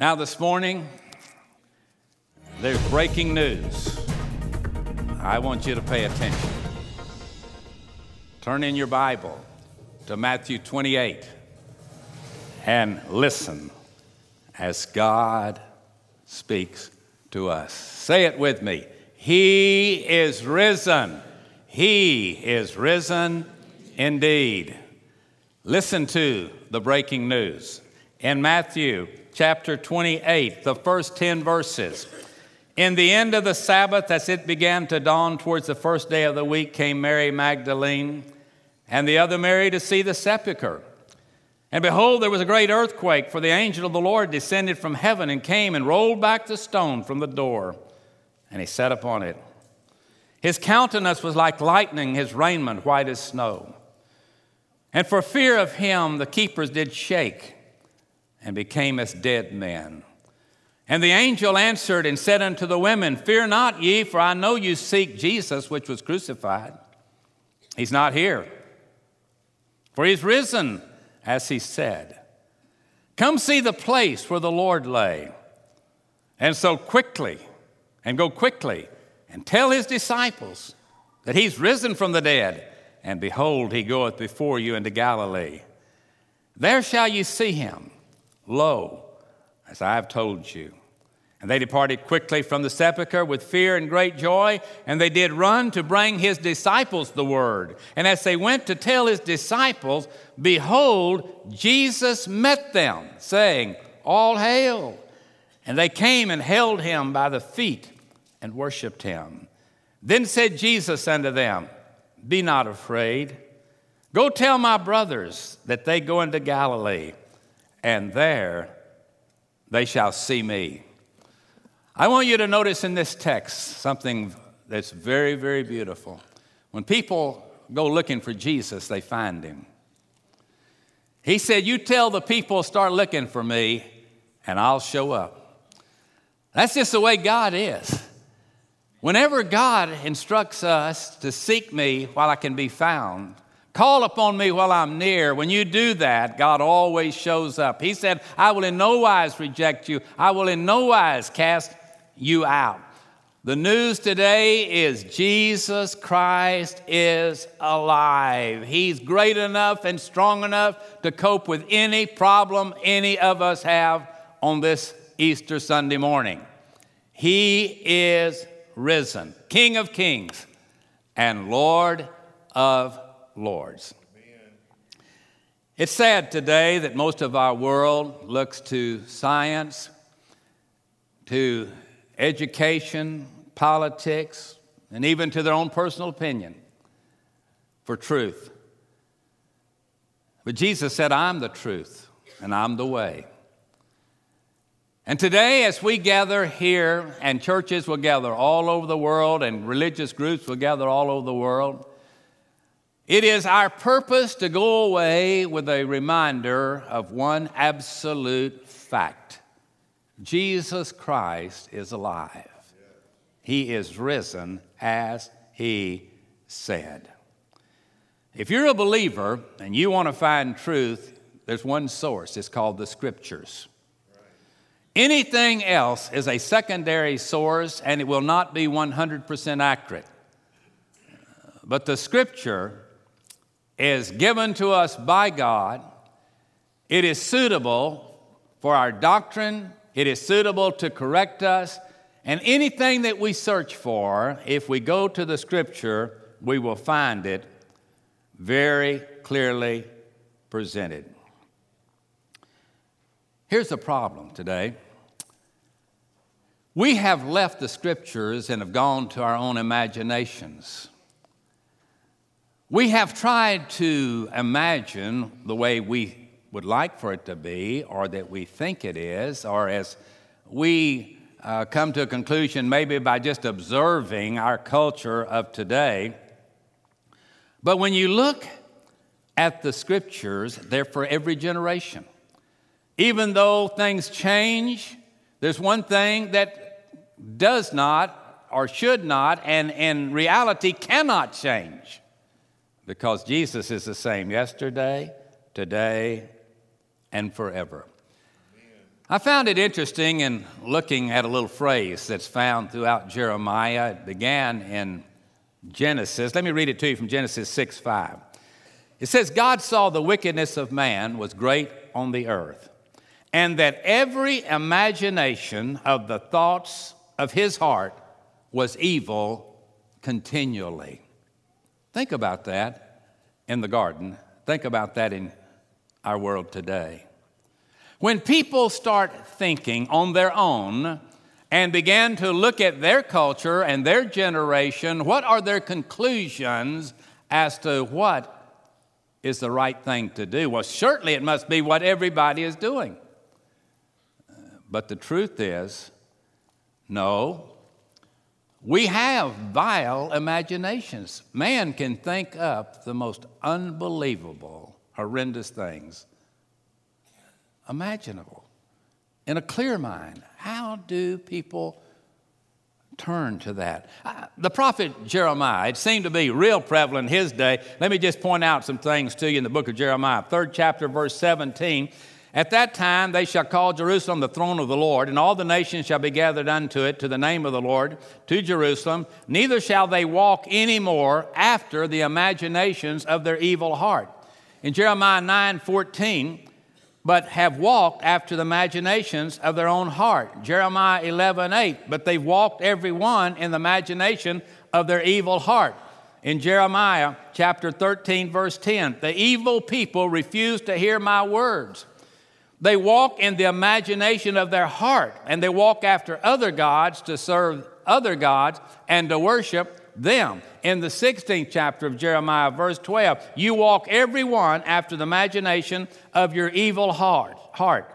Now this morning, there's breaking news. I want you to pay attention. Turn in your Bible to Matthew 28 and listen as God speaks to us. Say it with me. He is risen. He is risen indeed. Listen to the breaking news. In Matthew chapter 28, the first 10 verses. In the end of the Sabbath, as it began to dawn towards the first day of the week, came Mary Magdalene and the other Mary to see the sepulchre. And behold, there was a great earthquake, for the angel of the Lord descended from heaven and came and rolled back the stone from the door, and he sat upon it. His countenance was like lightning, his raiment white as snow. And for fear of him, the keepers did shake and became as dead men. And the angel answered and said unto the women, Fear not ye, for I know you seek Jesus, which was crucified. He's not here, for he's risen, as he said. Come see the place where the Lord lay. And so go quickly and tell his disciples that he's risen from the dead. And behold, he goeth before you into Galilee. There shall ye see him. Lo, as I have told you. And they departed quickly from the sepulchre with fear and great joy, and they did run to bring his disciples the word. And as they went to tell his disciples, behold, Jesus met them, saying, All hail. And they came and held him by the feet and worshipped him. Then said Jesus unto them, Be not afraid. Go tell my brothers that they go into Galilee, and there they shall see me. I want you to notice in this text something that's very, very beautiful. When people go looking for Jesus, they find him. He said, you tell the people, start looking for me, and I'll show up. That's just the way God is. Whenever God instructs us to seek me while I can be found, call upon me while I'm near. When you do that, God always shows up. He said, I will in no wise reject you. I will in no wise cast you out. The news today is Jesus Christ is alive. He's great enough and strong enough to cope with any problem any of us have on this Easter Sunday morning. He is risen, King of kings and Lord of Lords. Amen. It's sad today that most of our world looks to science, to education, politics, and even to their own personal opinion for truth. But Jesus said, I'm the truth and I'm the way. And today, as we gather here, and churches will gather all over the world, and religious groups will gather all over the world, it is our purpose to go away with a reminder of one absolute fact. Jesus Christ is alive. He is risen as he said. If you're a believer and you want to find truth, there's one source. It's called the Scriptures. Anything else is a secondary source, and it will not be 100% accurate. But the Scripture is given to us by God. It is suitable for our doctrine. It is suitable to correct us. And anything that we search for, if we go to the Scripture, we will find it very clearly presented. Here's the problem today. We have left the Scriptures and have gone to our own imaginations. We have tried to imagine the way we would like for it to be, or that we think it is, or as we come to a conclusion maybe by just observing our culture of today. But when you look at the Scriptures, they're for every generation. Even though things change, there's one thing that does not or should not and in reality cannot change. Because Jesus is the same yesterday, today, and forever. Amen. I found it interesting in looking at a little phrase that's found throughout Jeremiah. It began in Genesis. Let me read it to you from Genesis 6:5. It says, God saw the wickedness of man was great on the earth, and that every imagination of the thoughts of his heart was evil continually. Think about that in the garden. Think about that in our world today. When people start thinking on their own and begin to look at their culture and their generation, what are their conclusions as to what is the right thing to do? Well, certainly it must be what everybody is doing. But the truth is, no, we have vile imaginations. Man can think up the most unbelievable, horrendous things imaginable in a clear mind. How do people turn to that? The prophet Jeremiah, it seemed to be real prevalent in his day. Let me just point out some things to you in the book of Jeremiah, 3rd chapter, verse 17. At that time they shall call Jerusalem the throne of the Lord, and all the nations shall be gathered unto it, to the name of the Lord, to Jerusalem. Neither shall they walk any more after the imaginations of their evil heart. In Jeremiah 9:14, but have walked after the imaginations of their own heart. Jeremiah 11:8, but they've walked every one in the imagination of their evil heart. In Jeremiah chapter 13, verse 10, the evil people refuse to hear my words. They walk in the imagination of their heart, and they walk after other gods to serve other gods and to worship them. In the 16th chapter of Jeremiah, verse 12, you walk every one after the imagination of your evil heart,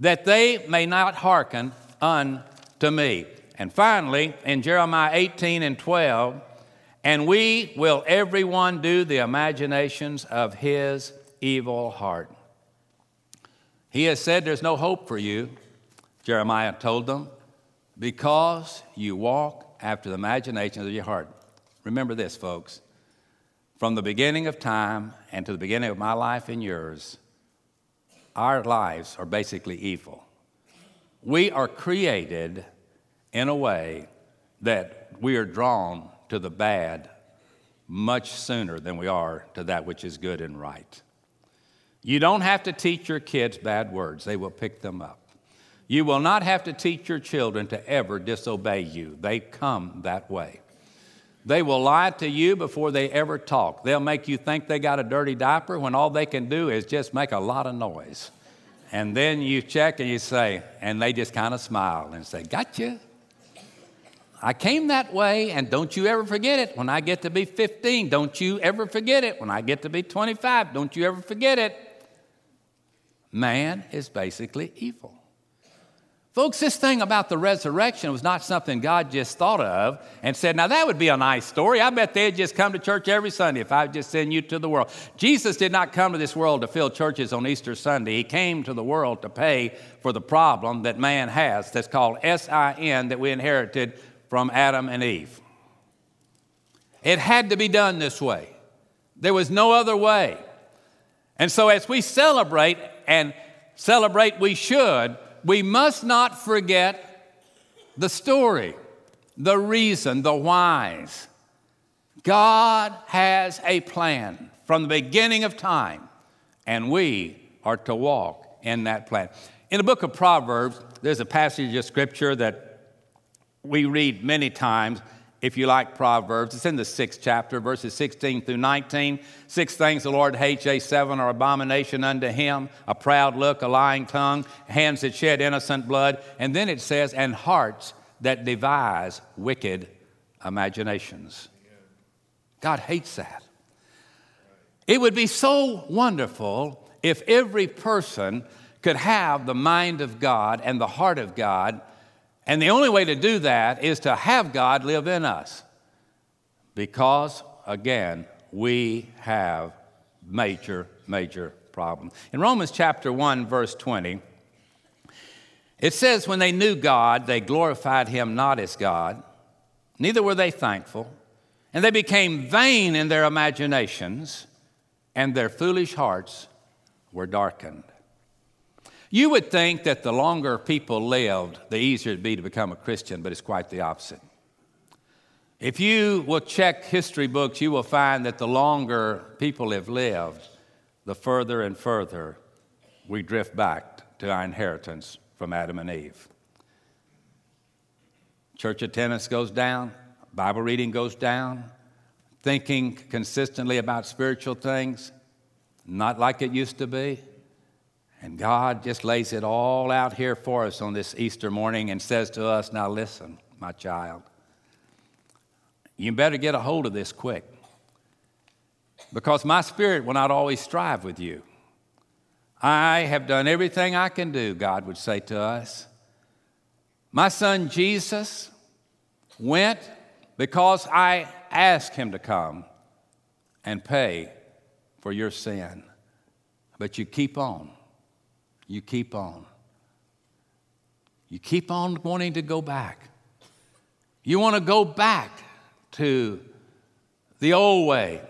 that they may not hearken unto me. And finally, in Jeremiah 18 and 12, and we will every one do the imaginations of his evil heart. He has said there's no hope for you, Jeremiah told them, because you walk after the imaginations of your heart. Remember this, folks. From the beginning of time and to the beginning of my life and yours, our lives are basically evil. We are created in a way that we are drawn to the bad much sooner than we are to that which is good and right. You don't have to teach your kids bad words. They will pick them up. You will not have to teach your children to ever disobey you. They come that way. They will lie to you before they ever talk. They'll make you think they got a dirty diaper when all they can do is just make a lot of noise. And then you check and you say, and they just kind of smile and say, gotcha. I came that way, and don't you ever forget it. When I get to be 15, don't you ever forget it. When I get to be 25, don't you ever forget it. Man is basically evil. Folks, this thing about the resurrection was not something God just thought of and said, now that would be a nice story. I bet they'd just come to church every Sunday if I would just send you to the world. Jesus did not come to this world to fill churches on Easter Sunday. He came to the world to pay for the problem that man has that's called sin that we inherited from Adam and Eve. It had to be done this way. There was no other way. And so as we celebrate, and celebrate we should, we must not forget the story, the reason, the whys. God has a plan from the beginning of time, and we are to walk in that plan. In the book of Proverbs, there's a passage of Scripture that we read many times. If you like Proverbs, it's in the 6th chapter, verses 16 through 19. 6 things the Lord hates, yea, 7 are abomination unto him, a proud look, a lying tongue, hands that shed innocent blood. And then it says, and hearts that devise wicked imaginations. God hates that. It would be so wonderful if every person could have the mind of God and the heart of God. And the only way to do that is to have God live in us, because, again, we have major, major problems. In Romans chapter 1, verse 20, it says, when they knew God, they glorified him not as God, neither were they thankful, and they became vain in their imaginations, and their foolish hearts were darkened. You would think that the longer people lived, the easier it'd be to become a Christian, but it's quite the opposite. If you will check history books, you will find that the longer people have lived, the further and further we drift back to our inheritance from Adam and Eve. Church attendance goes down, Bible reading goes down, thinking consistently about spiritual things, not like it used to be. And God just lays it all out here for us on this Easter morning and says to us, now listen, my child, you better get a hold of this quick, because my spirit will not always strive with you. I have done everything I can do, God would say to us. My son Jesus went because I asked him to come and pay for your sin. But you keep on. You keep on. You keep on wanting to go back. You want to go back to the old way.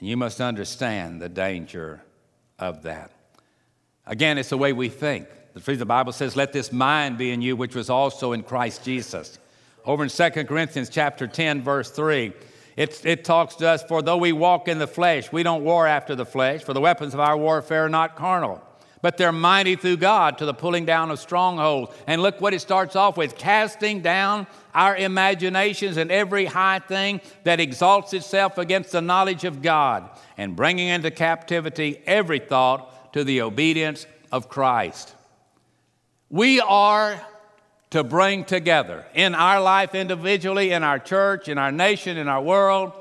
And you must understand the danger of that. Again, it's the way we think. The Bible says, let this mind be in you, which was also in Christ Jesus. Over in 2 Corinthians chapter 10, verse 3, it talks to us, for though we walk in the flesh, we don't war after the flesh, for the weapons of our warfare are not carnal, but they're mighty through God to the pulling down of strongholds. And look what it starts off with, casting down our imaginations and every high thing that exalts itself against the knowledge of God, and bringing into captivity every thought to the obedience of Christ. We are to bring together in our life individually, in our church, in our nation, in our world,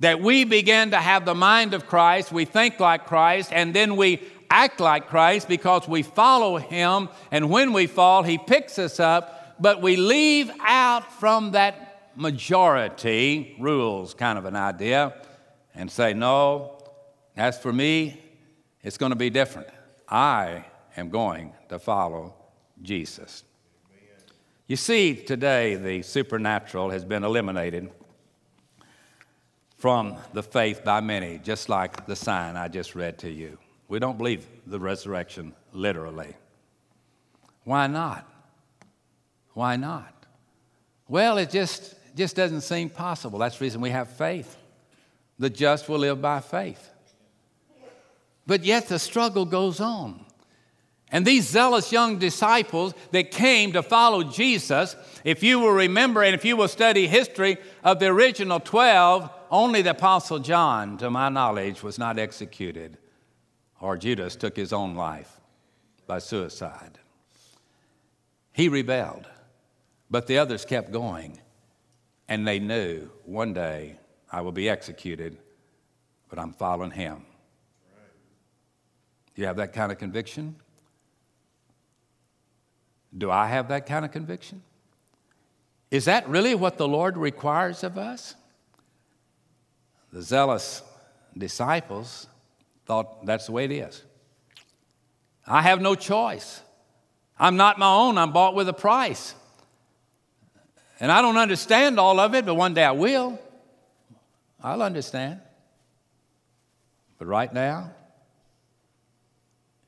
that we begin to have the mind of Christ, we think like Christ, and then we act like Christ because we follow him, and when we fall, he picks us up, but we leave out from that majority rules kind of an idea and say, no, as for me, it's going to be different. I am going to follow Jesus. You see, today the supernatural has been eliminated from the faith by many, just like the sign I just read to you. We don't believe the resurrection literally. Why not? Why not? Well, it just doesn't seem possible. That's the reason we have faith. The just will live by faith. But yet the struggle goes on. And these zealous young disciples that came to follow Jesus, if you will remember and if you will study history of the original 12, only the Apostle John, to my knowledge, was not executed, or Judas took his own life by suicide. He rebelled, but the others kept going, and they knew, one day I will be executed, but I'm following him. Do you have that kind of conviction? Do I have that kind of conviction? Is that really what the Lord requires of us? The zealous disciples thought that's the way it is. I have no choice. I'm not my own. I'm bought with a price. And I don't understand all of it, but one day I will. I'll understand. But right now,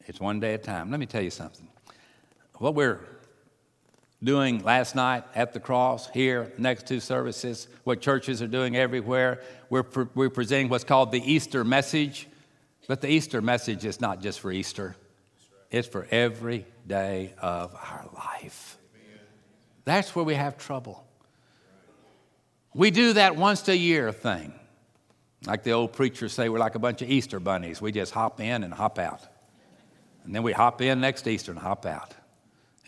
it's one day at a time. Let me tell you something. What we're doing last night at the cross here, next two services, what churches are doing everywhere, we're presenting what's called the Easter message. But the Easter message is not just for Easter. It's for every day of our life. That's where we have trouble. We do that once a year thing. Like the old preachers say, we're like a bunch of Easter bunnies. We just hop in and hop out. And then we hop in next Easter and hop out.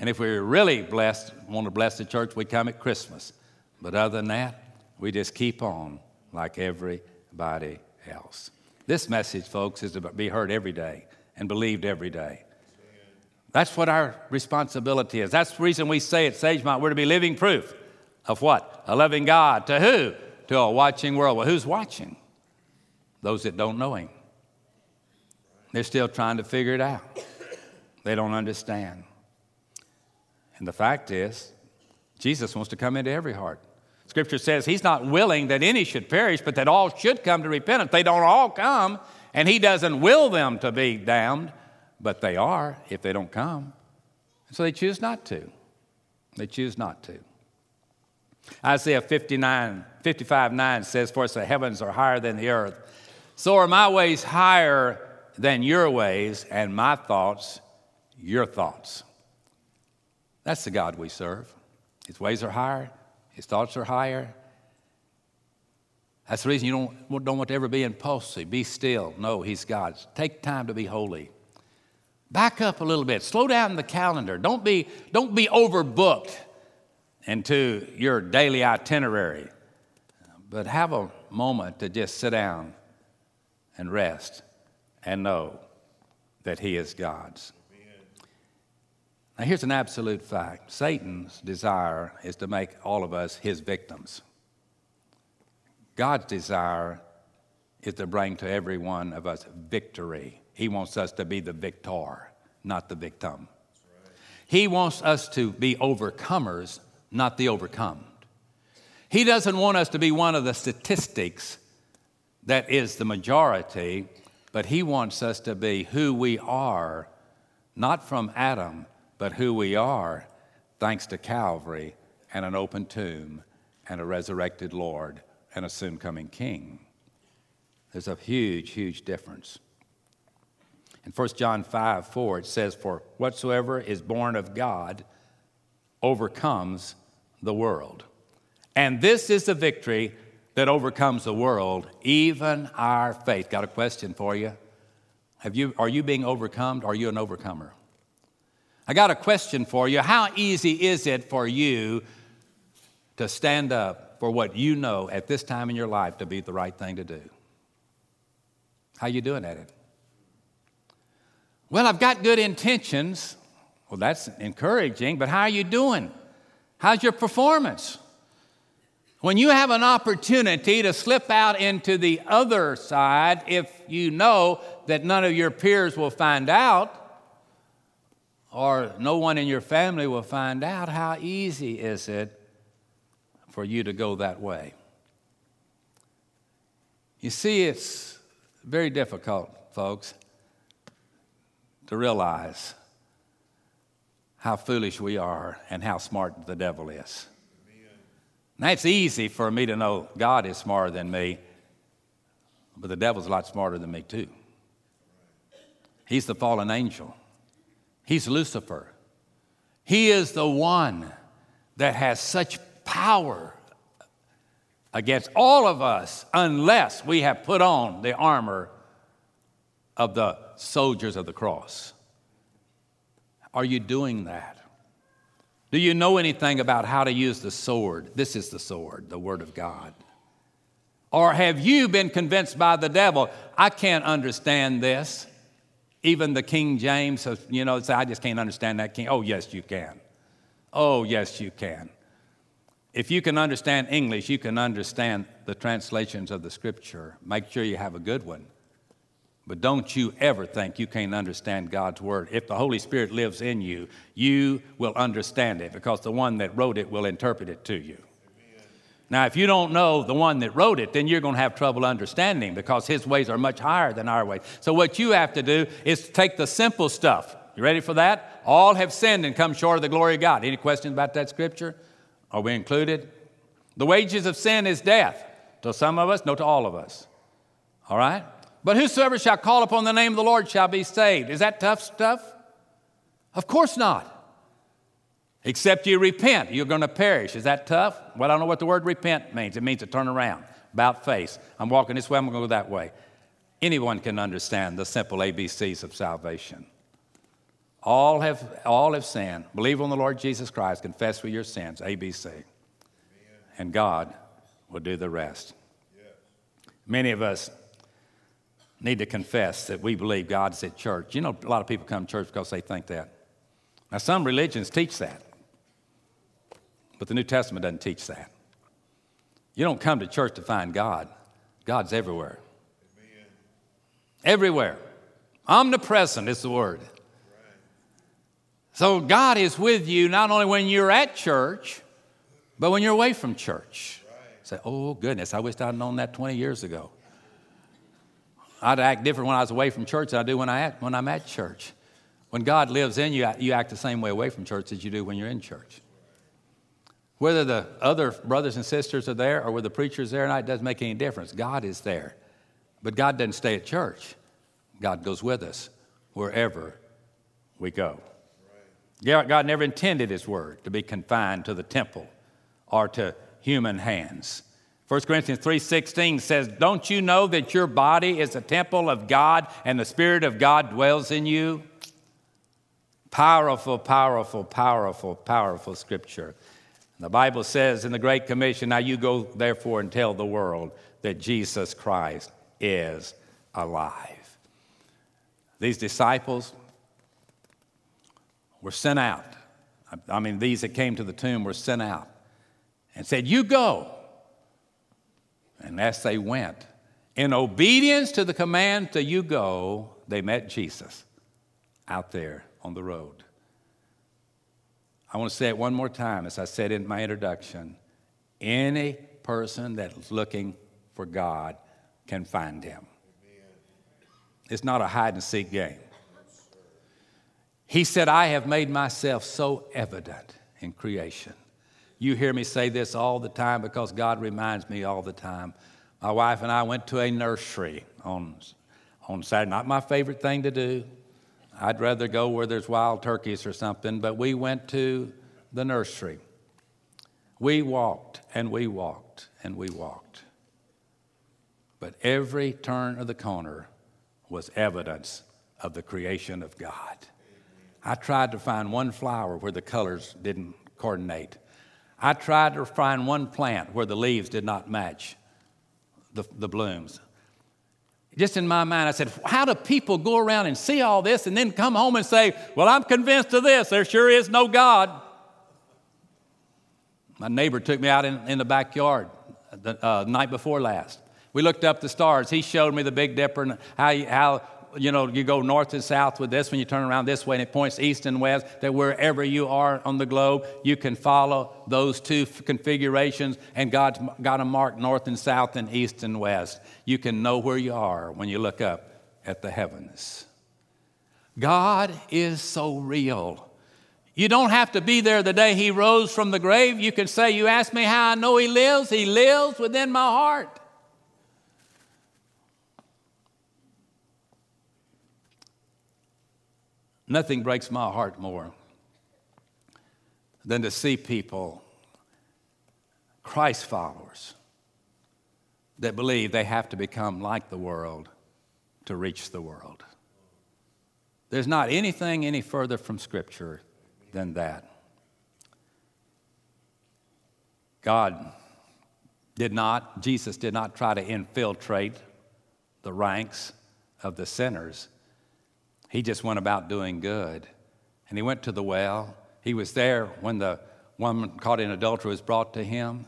And if we're really blessed, want to bless the church, we come at Christmas. But other than that, we just keep on like everybody else. This message, folks, is to be heard every day and believed every day. That's what our responsibility is. That's the reason we say at Sagemount we're to be living proof of what? A loving God. To who? To a watching world. Well, who's watching? Those that don't know him. They're still trying to figure it out. They don't understand. And the fact is, Jesus wants to come into every heart. Scripture says he's not willing that any should perish, but that all should come to repentance. They don't all come, and he doesn't will them to be damned, But they are if they don't come. And so they choose not to. They choose not to. Isaiah 55:9 says, "For as the heavens are higher than the earth, so are my ways higher than your ways, and my thoughts your thoughts." That's the God we serve. His ways are higher. His thoughts are higher. That's the reason you don't want to ever be impulsive. Be still. No, he's God. Take time to be holy. Back up a little bit. Slow down the calendar. Don't be overbooked into your daily itinerary. But have a moment to just sit down and rest and know that he is God's. Amen. Now here's an absolute fact. Satan's desire is to make all of us his victims. God's desire is to bring to every one of us victory. He wants us to be the victor, not the victim. Right. He wants us to be overcomers, not the overcome. He doesn't want us to be one of the statistics that is the majority, but he wants us to be who we are, not from Adam, but who we are, thanks to Calvary and an open tomb and a resurrected Lord and a soon coming King. There's a huge, huge difference. In 1 John 5:4, it says, "For whatsoever is born of God overcomes the world. And this is the victory that overcomes the world, even our faith." Got a question for you. Are you being overcome? Or are you an overcomer? I got a question for you. How easy is it for you to stand up for what you know at this time in your life to be the right thing to do? How you doing at it? Well, I've got good intentions. Well, that's encouraging, but how are you doing? How's your performance? When you have an opportunity to slip out into the other side, if you know that none of your peers will find out, or no one in your family will find out, how easy is it for you to go that way? You see, it's very difficult, folks, to realize how foolish we are and how smart the devil is. Now, it's easy for me to know God is smarter than me, but the devil's a lot smarter than me, too. He's the fallen angel. He's Lucifer. He is the one that has such power against all of us unless we have put on the armor of the soldiers of the cross. Are you doing that? Do you know anything about how to use the sword? This is the sword, the Word of God. Or have you been convinced by the devil, I can't understand this? Even the King James, you know, say, I just can't understand that king. Oh, yes, you can. Oh, yes, you can. If you can understand English, you can understand the translations of the Scripture. Make sure you have a good one. But don't you ever think you can't understand God's Word. If the Holy Spirit lives in you, you will understand it because the one that wrote it will interpret it to you. Amen. Now, if you don't know the one that wrote it, then you're going to have trouble understanding because his ways are much higher than our ways. So what you have to do is take the simple stuff. You ready for that? All have sinned and come short of the glory of God. Any questions about that Scripture? Are we included? The wages of sin is death. To some of us, no, to all of us. All right? But whosoever shall call upon the name of the Lord shall be saved. Is that tough stuff? Of course not. Except you repent, you're going to perish. Is that tough? Well, I don't know what the word repent means. It means to turn around, about face. I'm walking this way, I'm going to go that way. Anyone can understand the simple ABCs of salvation. All have sinned. Believe on the Lord Jesus Christ. Confess with your sins. ABC. Amen. And God will do the rest. Yeah. Many of us need to confess that we believe God's at church. You know, a lot of people come to church because they think that. Now, some religions teach that. But the New Testament doesn't teach that. You don't come to church to find God. God's everywhere. Amen. Everywhere. Omnipresent is the word. So God is with you not only when you're at church, but when you're away from church. Right. Say, oh, goodness, I wish I'd known that 20 years ago. I'd act different when I was away from church than I do when I'm at church. When God lives in you, you act the same way away from church as you do when you're in church. Whether the other brothers and sisters are there or whether the preacher's there or not, it doesn't make any difference. God is there. But God doesn't stay at church. God goes with us wherever we go. Right. God never intended his word to be confined to the temple or to human hands. 1 Corinthians 3:16 says, "Don't you know that your body is a temple of God and the Spirit of God dwells in you?" Powerful, powerful, powerful, powerful scripture. The Bible says in the Great Commission, "Now you go therefore and tell the world that Jesus Christ is alive." These disciples were sent out. I mean, these that came to the tomb were sent out and said, "You go." And as they went, in obedience to the command to "you go," they met Jesus out there on the road. I want to say it one more time, as I said in my introduction. Any person that's looking for God can find him. It's not a hide-and-seek game. He said, "I have made myself so evident in creation." You hear me say this all the time because God reminds me all the time. My wife and I went to a nursery on Saturday. Not my favorite thing to do. I'd rather go where there's wild turkeys or something, but we went to the nursery. We walked and we walked and we walked. But every turn of the corner was evidence of the creation of God. I tried to find one flower where the colors didn't coordinate. I tried to find one plant where the leaves did not match the blooms. Just in my mind, I said, how do people go around and see all this and then come home and say, "Well, I'm convinced of this, there sure is no God"? My neighbor took me out in the backyard the night before last. We looked up the stars. He showed me the Big Dipper and how you know, you go north and south with this when you turn around this way and it points east and west, that wherever you are on the globe, you can follow those two configurations, and God's got them marked north and south and east and west. You can know where you are when you look up at the heavens. God is so real. You don't have to be there the day he rose from the grave. You can say, "You asked me how I know he lives. He lives within my heart." Nothing breaks my heart more than to see people, Christ followers, that believe they have to become like the world to reach the world. There's not anything any further from Scripture than that. Jesus did not try to infiltrate the ranks of the sinners. He just went about doing good. And he went to the well. He was there when the woman caught in adultery was brought to him.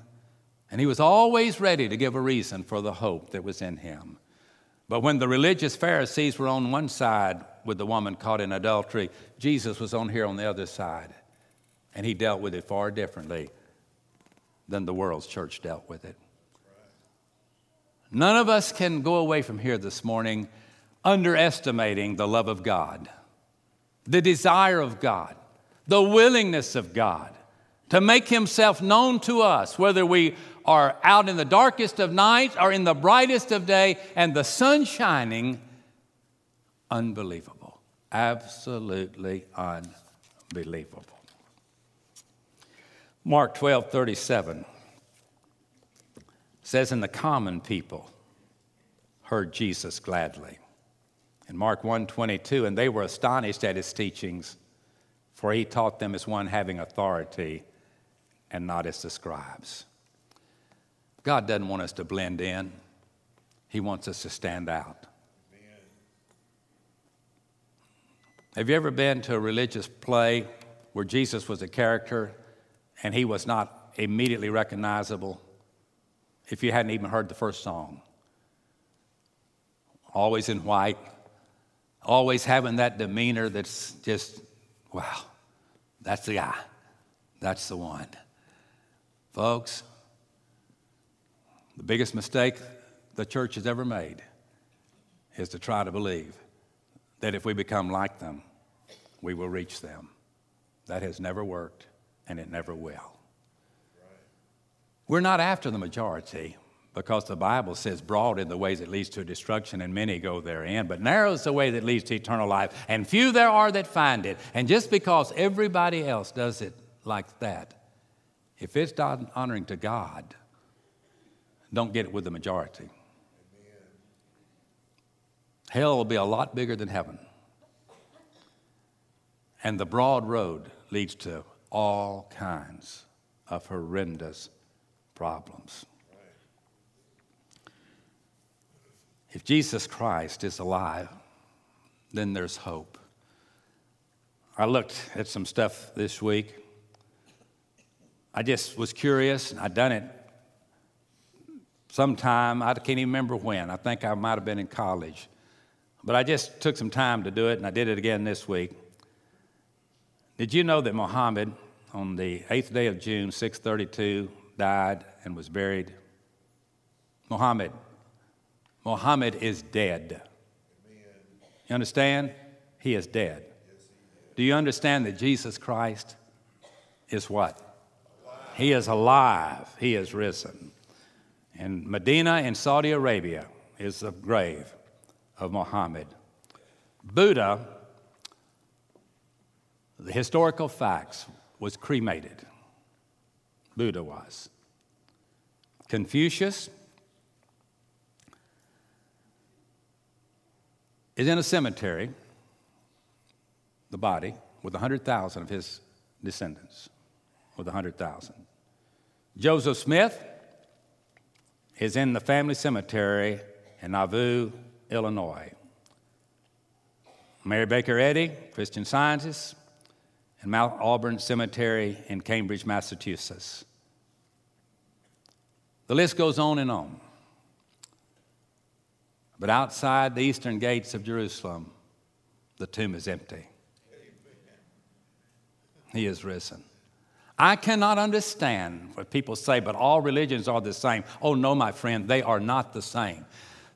And he was always ready to give a reason for the hope that was in him. But when the religious Pharisees were on one side with the woman caught in adultery, Jesus was on the other side. And he dealt with it far differently than the world's church dealt with it. None of us can go away from here this morning underestimating the love of God, the desire of God, the willingness of God to make himself known to us, whether we are out in the darkest of night or in the brightest of day, and the sun shining. Unbelievable. Absolutely unbelievable. Mark 12:37 says, "And the common people heard Jesus gladly." In Mark 1:22, "And they were astonished at his teachings, for he taught them as one having authority and not as the scribes." God doesn't want us to blend in. He wants us to stand out. Amen. Have you ever been to a religious play where Jesus was a character and he was not immediately recognizable if you hadn't even heard the first song? Always in white. Always having that demeanor that's just, wow, that's the guy. That's the one. Folks, the biggest mistake the church has ever made is to try to believe that if we become like them, we will reach them. That has never worked, and it never will. Right. We're not after the majority, because the Bible says, broad is the way that leads to destruction, and many go therein, but narrow is the way that leads to eternal life, and few there are that find it. And just because everybody else does it like that, if it's not honoring to God, don't get it with the majority. Amen. Hell will be a lot bigger than heaven. And the broad road leads to all kinds of horrendous problems. If Jesus Christ is alive, then there's hope. I looked at some stuff this week. I just was curious, and I'd done it sometime. I can't even remember when. I think I might have been in college. But I just took some time to do it, and I did it again this week. Did you know that Muhammad, on the 8th day of June, 632, died and was buried? Muhammad is dead. You understand? He is dead. Do you understand that Jesus Christ is what? He is alive. He is risen. And Medina in Saudi Arabia is the grave of Muhammad. Buddha, the historical facts, was cremated. Buddha was. Confucius is in a cemetery, the body, with 100,000 of his descendants, with 100,000. Joseph Smith is in the family cemetery in Nauvoo, Illinois. Mary Baker Eddy, Christian Scientist, in Mount Auburn Cemetery in Cambridge, Massachusetts. The list goes on and on. But outside the eastern gates of Jerusalem, the tomb is empty. He is risen. I cannot understand what people say, but all religions are the same. Oh, no, my friend, they are not the same.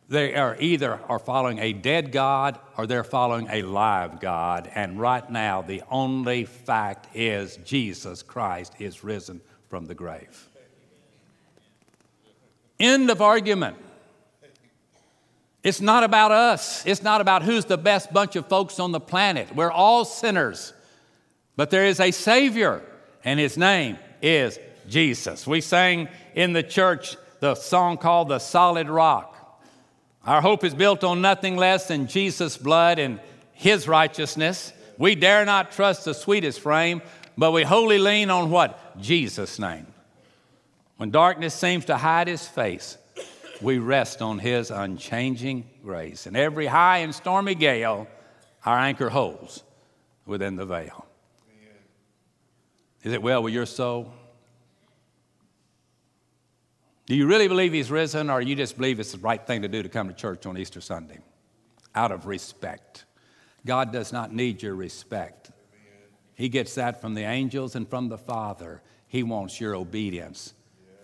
They are either are following a dead God or they're following a live God. And right now, the only fact is Jesus Christ is risen from the grave. End of argument. It's not about us. It's not about who's the best bunch of folks on the planet. We're all sinners. But there is a Savior, and His name is Jesus. We sang in the church the song called The Solid Rock. Our hope is built on nothing less than Jesus' blood and His righteousness. We dare not trust the sweetest frame, but we wholly lean on what? Jesus' name. When darkness seems to hide His face, we rest on His unchanging grace. In every high and stormy gale, our anchor holds within the veil. Is it well with your soul? Do you really believe He's risen, or you just believe it's the right thing to do to come to church on Easter Sunday? Out of respect. God does not need your respect. He gets that from the angels and from the Father. He wants your obedience.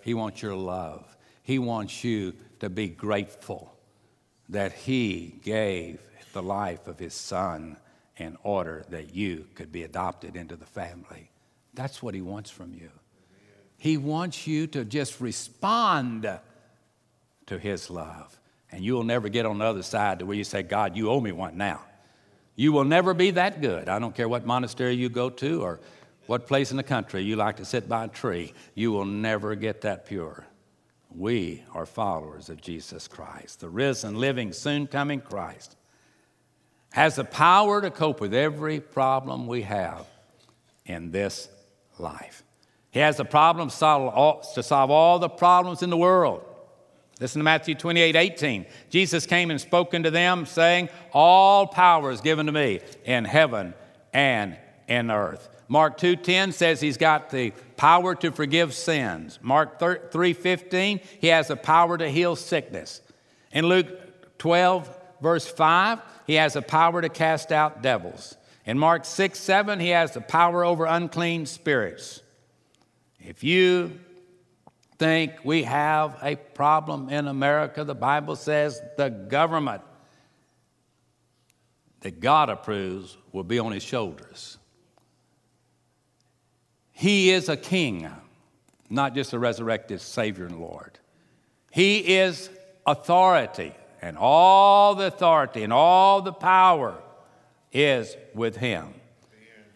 He wants your love. He wants you to be grateful that He gave the life of His Son in order that you could be adopted into the family. That's what He wants from you. He wants you to just respond to His love. And you will never get on the other side to where you say, God, you owe me one now. You will never be that good. I don't care what monastery you go to or what place in the country you like to sit by a tree. You will never get that pure. We are followers of Jesus Christ. The risen, living, soon-coming Christ has the power to cope with every problem we have in this life. He has the problem to solve all the problems in the world. Listen to Matthew 28:18. Jesus came and spoke unto them, saying, all power is given to me in heaven and in earth. Mark 2:10 says He's got the power to forgive sins. Mark 3:15, He has the power to heal sickness. In Luke 12, verse 5, He has the power to cast out devils. In Mark 6:7, He has the power over unclean spirits. If you think we have a problem in America, the Bible says the government that God approves will be on his shoulders. He is a king, not just a resurrected Savior and Lord. He is authority, and all the authority and all the power is with him.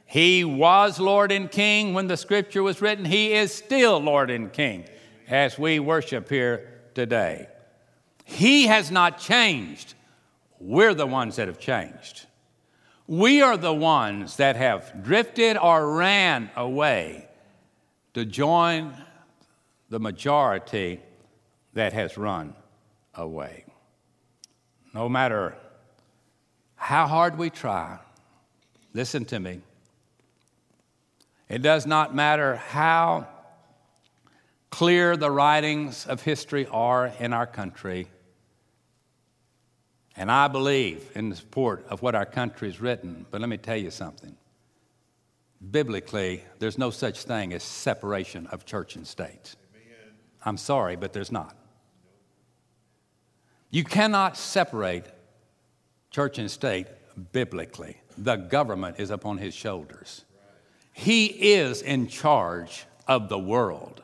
He was Lord and King when the Scripture was written. He is still Lord and King as we worship here today. He has not changed. We're the ones that have changed. We are the ones that have drifted or ran away to join the majority that has run away. No matter how hard we try, listen to me, it does not matter how clear the writings of history are in our country. And I believe in the support of what our country's written. But let me tell you something. Biblically, there's no such thing as separation of church and state. I'm sorry, but there's not. You cannot separate church and state biblically. The government is upon his shoulders. He is in charge of the world.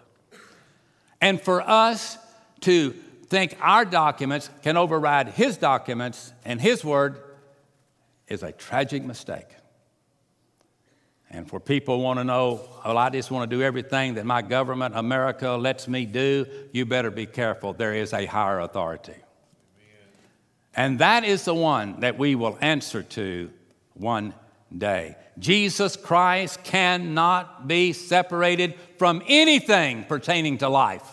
And for us to think our documents can override his documents and his word is a tragic mistake. And for people who want to know, well, I just want to do everything that my government, America, lets me do, you better be careful. There is a higher authority. And that is the one that we will answer to one day. Jesus Christ cannot be separated from anything pertaining to life.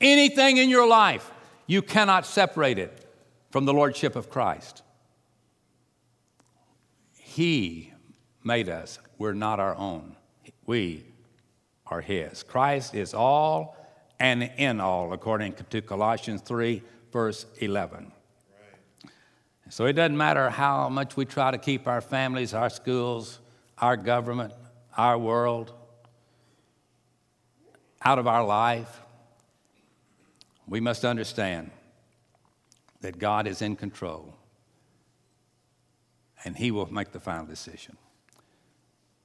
Anything in your life, you cannot separate it from the Lordship of Christ. He made us. We're not our own. We are his. Christ is all and in all, according to Colossians 3, verse 11. So it doesn't matter how much we try to keep our families, our schools, our government, our world out of our life. We must understand that God is in control and he will make the final decision.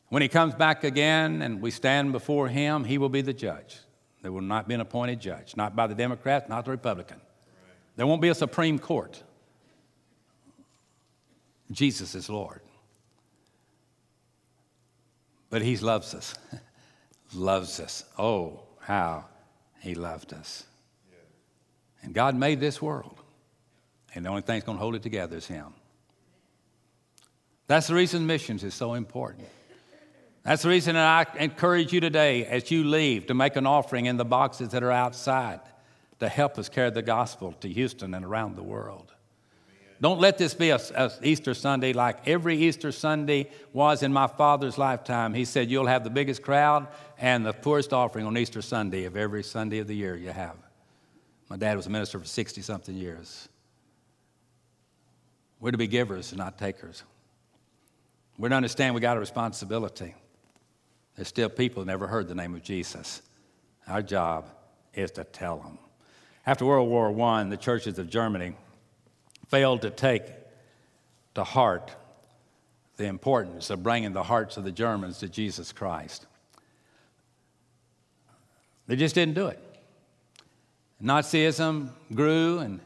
When he comes back again and we stand before him, he will be the judge. There will not be an appointed judge, not by the Democrat, not the Republican. There won't be a Supreme Court. Jesus is Lord. But he loves us. Loves us. Oh, how he loved us. And God made this world. And the only thing that's going to hold it together is him. That's the reason missions is so important. That's the reason that I encourage you today as you leave to make an offering in the boxes that are outside to help us carry the gospel to Houston and around the world. Don't let this be a Easter Sunday like every Easter Sunday was in my father's lifetime. He said, you'll have the biggest crowd and the poorest offering on Easter Sunday of every Sunday of the year you have. My dad was a minister for 60-something years. We're to be givers and not takers. We're to understand we got a responsibility. There's still people who never heard the name of Jesus. Our job is to tell them. After World War I, the churches of Germany failed to take to heart the importance of bringing the hearts of the Germans to Jesus Christ. They just didn't do it. Nazism grew and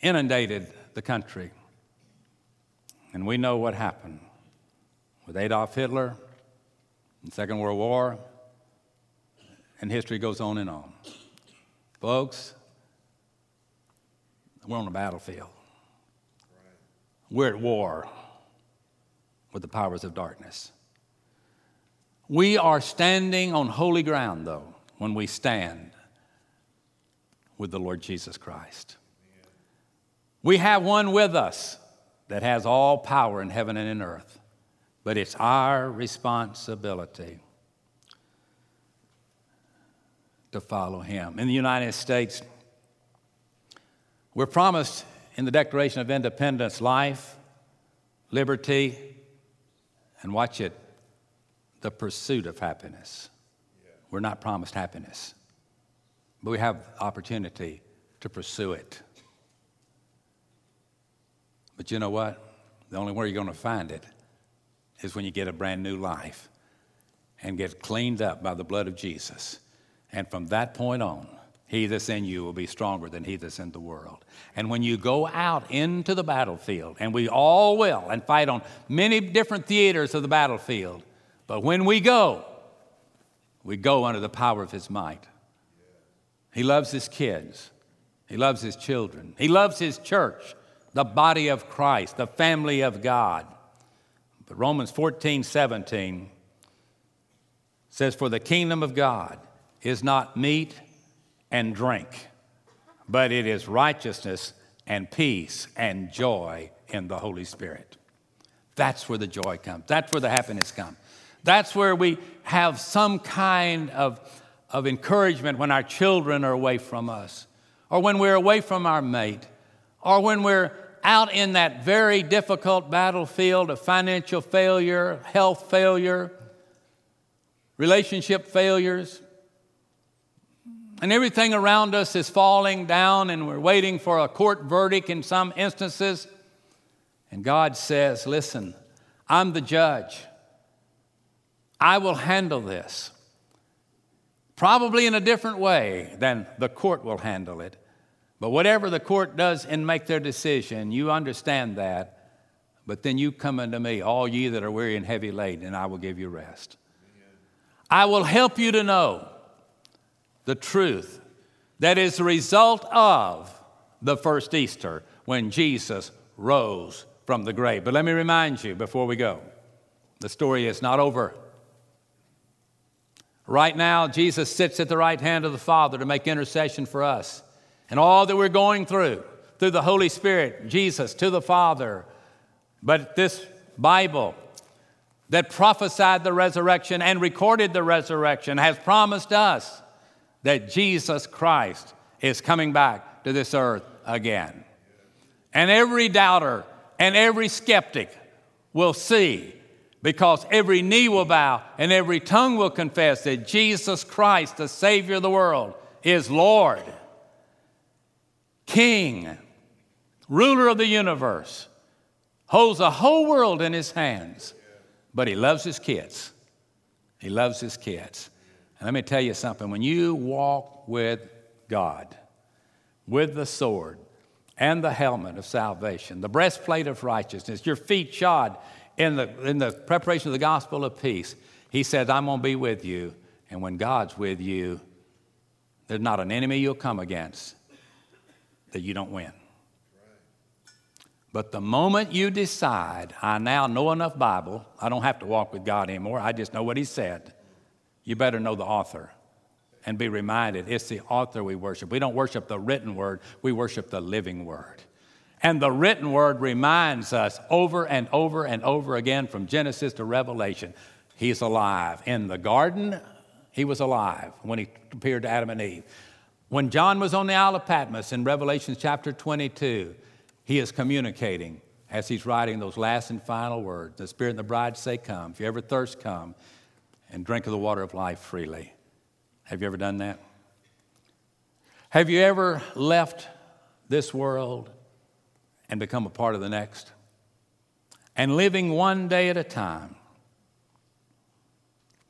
inundated the country. And we know what happened with Adolf Hitler and the Second World War, and history goes on and on. Folks, we're on the battlefield. We're at war with the powers of darkness. We are standing on holy ground, though, when we stand with the Lord Jesus Christ. We have one with us that has all power in heaven and in earth, but it's our responsibility to follow him. In the United States, we're promised in the Declaration of Independence life, liberty, and watch it, the pursuit of happiness. We're not promised happiness. But we have the opportunity to pursue it. But you know what? The only way you're going to find it is when you get a brand new life and get cleaned up by the blood of Jesus. And from that point on, he that's in you will be stronger than he that's in the world. And when you go out into the battlefield, and we all will, and fight on many different theaters of the battlefield, but when we go under the power of his might. He loves his kids. He loves his children. He loves his church, the body of Christ, the family of God. But Romans 14:17 says, "For the kingdom of God is not meat and drink, but it is righteousness and peace and joy in the Holy Spirit." That's where the joy comes. That's where the happiness comes. That's where we have some kind of encouragement when our children are away from us, or when we're away from our mate, or when we're out in that very difficult battlefield of financial failure, health failure, relationship failures, and everything around us is falling down and we're waiting for a court verdict in some instances. And God says, "Listen, I'm the judge. I will handle this. Probably in a different way than the court will handle it. But whatever the court does and make their decision, you understand that. But then you come unto me, all ye that are weary and heavy laden, and I will give you rest." Amen. I will help you to know the truth that is the result of the first Easter when Jesus rose from the grave. But let me remind you before we go, the story is not over. Right now, Jesus sits at the right hand of the Father to make intercession for us. And all that we're going through the Holy Spirit, Jesus, to the Father. But this Bible that prophesied the resurrection and recorded the resurrection has promised us that Jesus Christ is coming back to this earth again. And every doubter and every skeptic will see, because every knee will bow and every tongue will confess that Jesus Christ, the Savior of the world, is Lord, King, ruler of the universe, holds the whole world in his hands. But he loves his kids. He loves his kids. And let me tell you something. When you walk with God, with the sword and the helmet of salvation, the breastplate of righteousness, your feet shod in the preparation of the gospel of peace, he says, "I'm going to be with you." And when God's with you, there's not an enemy you'll come against that you don't win. Right. But the moment you decide, "I now know enough Bible, I don't have to walk with God anymore, I just know what he said," you better know the author and be reminded it's the author we worship. We don't worship the written word, we worship the living word. And the written word reminds us over and over and over again from Genesis to Revelation, he's alive. In the garden, he was alive when he appeared to Adam and Eve. When John was on the Isle of Patmos in Revelation chapter 22, he is communicating as he's writing those last and final words. "The Spirit and the bride say, come. If you ever thirst, come, and drink of the water of life freely." Have you ever done that? Have you ever left this world and become a part of the next? And living one day at a time,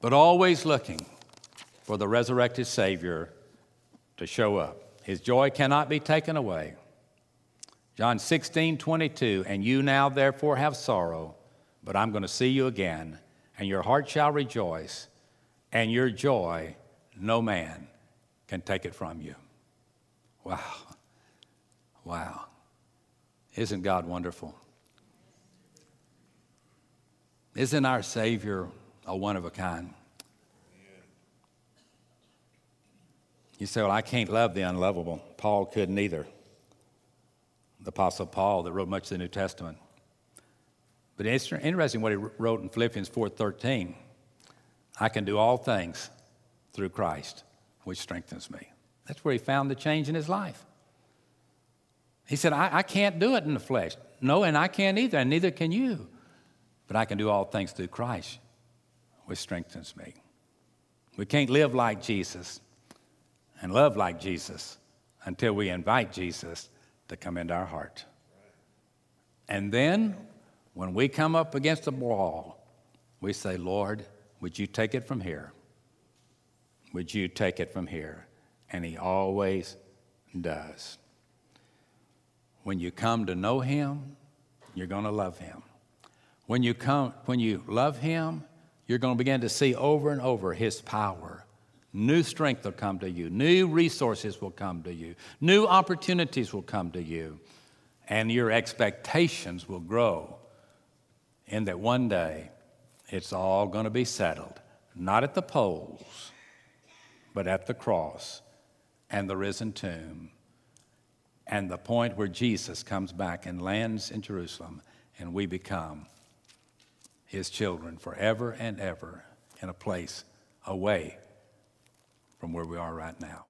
but always looking for the resurrected Savior to show up. His joy cannot be taken away. John 16:22, "And you now therefore have sorrow, but I'm going to see you again, and your heart shall rejoice, and your joy no man can take it from you." Wow. Wow. Isn't God wonderful? Isn't our Savior a one of a kind? You say, "Well, I can't love the unlovable." Paul couldn't either. The Apostle Paul that wrote much of the New Testament. But it's interesting what he wrote in Philippians 4:13. "I can do all things through Christ, which strengthens me." That's where he found the change in his life. He said, I can't do it in the flesh. No, and I can't either, and neither can you. But I can do all things through Christ, which strengthens me. We can't live like Jesus and love like Jesus until we invite Jesus to come into our heart. And then when we come up against a wall, we say, Lord, would you take it from here? Would you take it from here? And he always does. When you come to know him, you're going to love him. When you love him, you're going to begin to see over and over his power. New strength will come to you. New resources will come to you. New opportunities will come to you. And your expectations will grow in that one day it's all going to be settled. Not at the polls, but at the cross and the risen tomb and the point where Jesus comes back and lands in Jerusalem and we become his children forever and ever in a place away from where we are right now.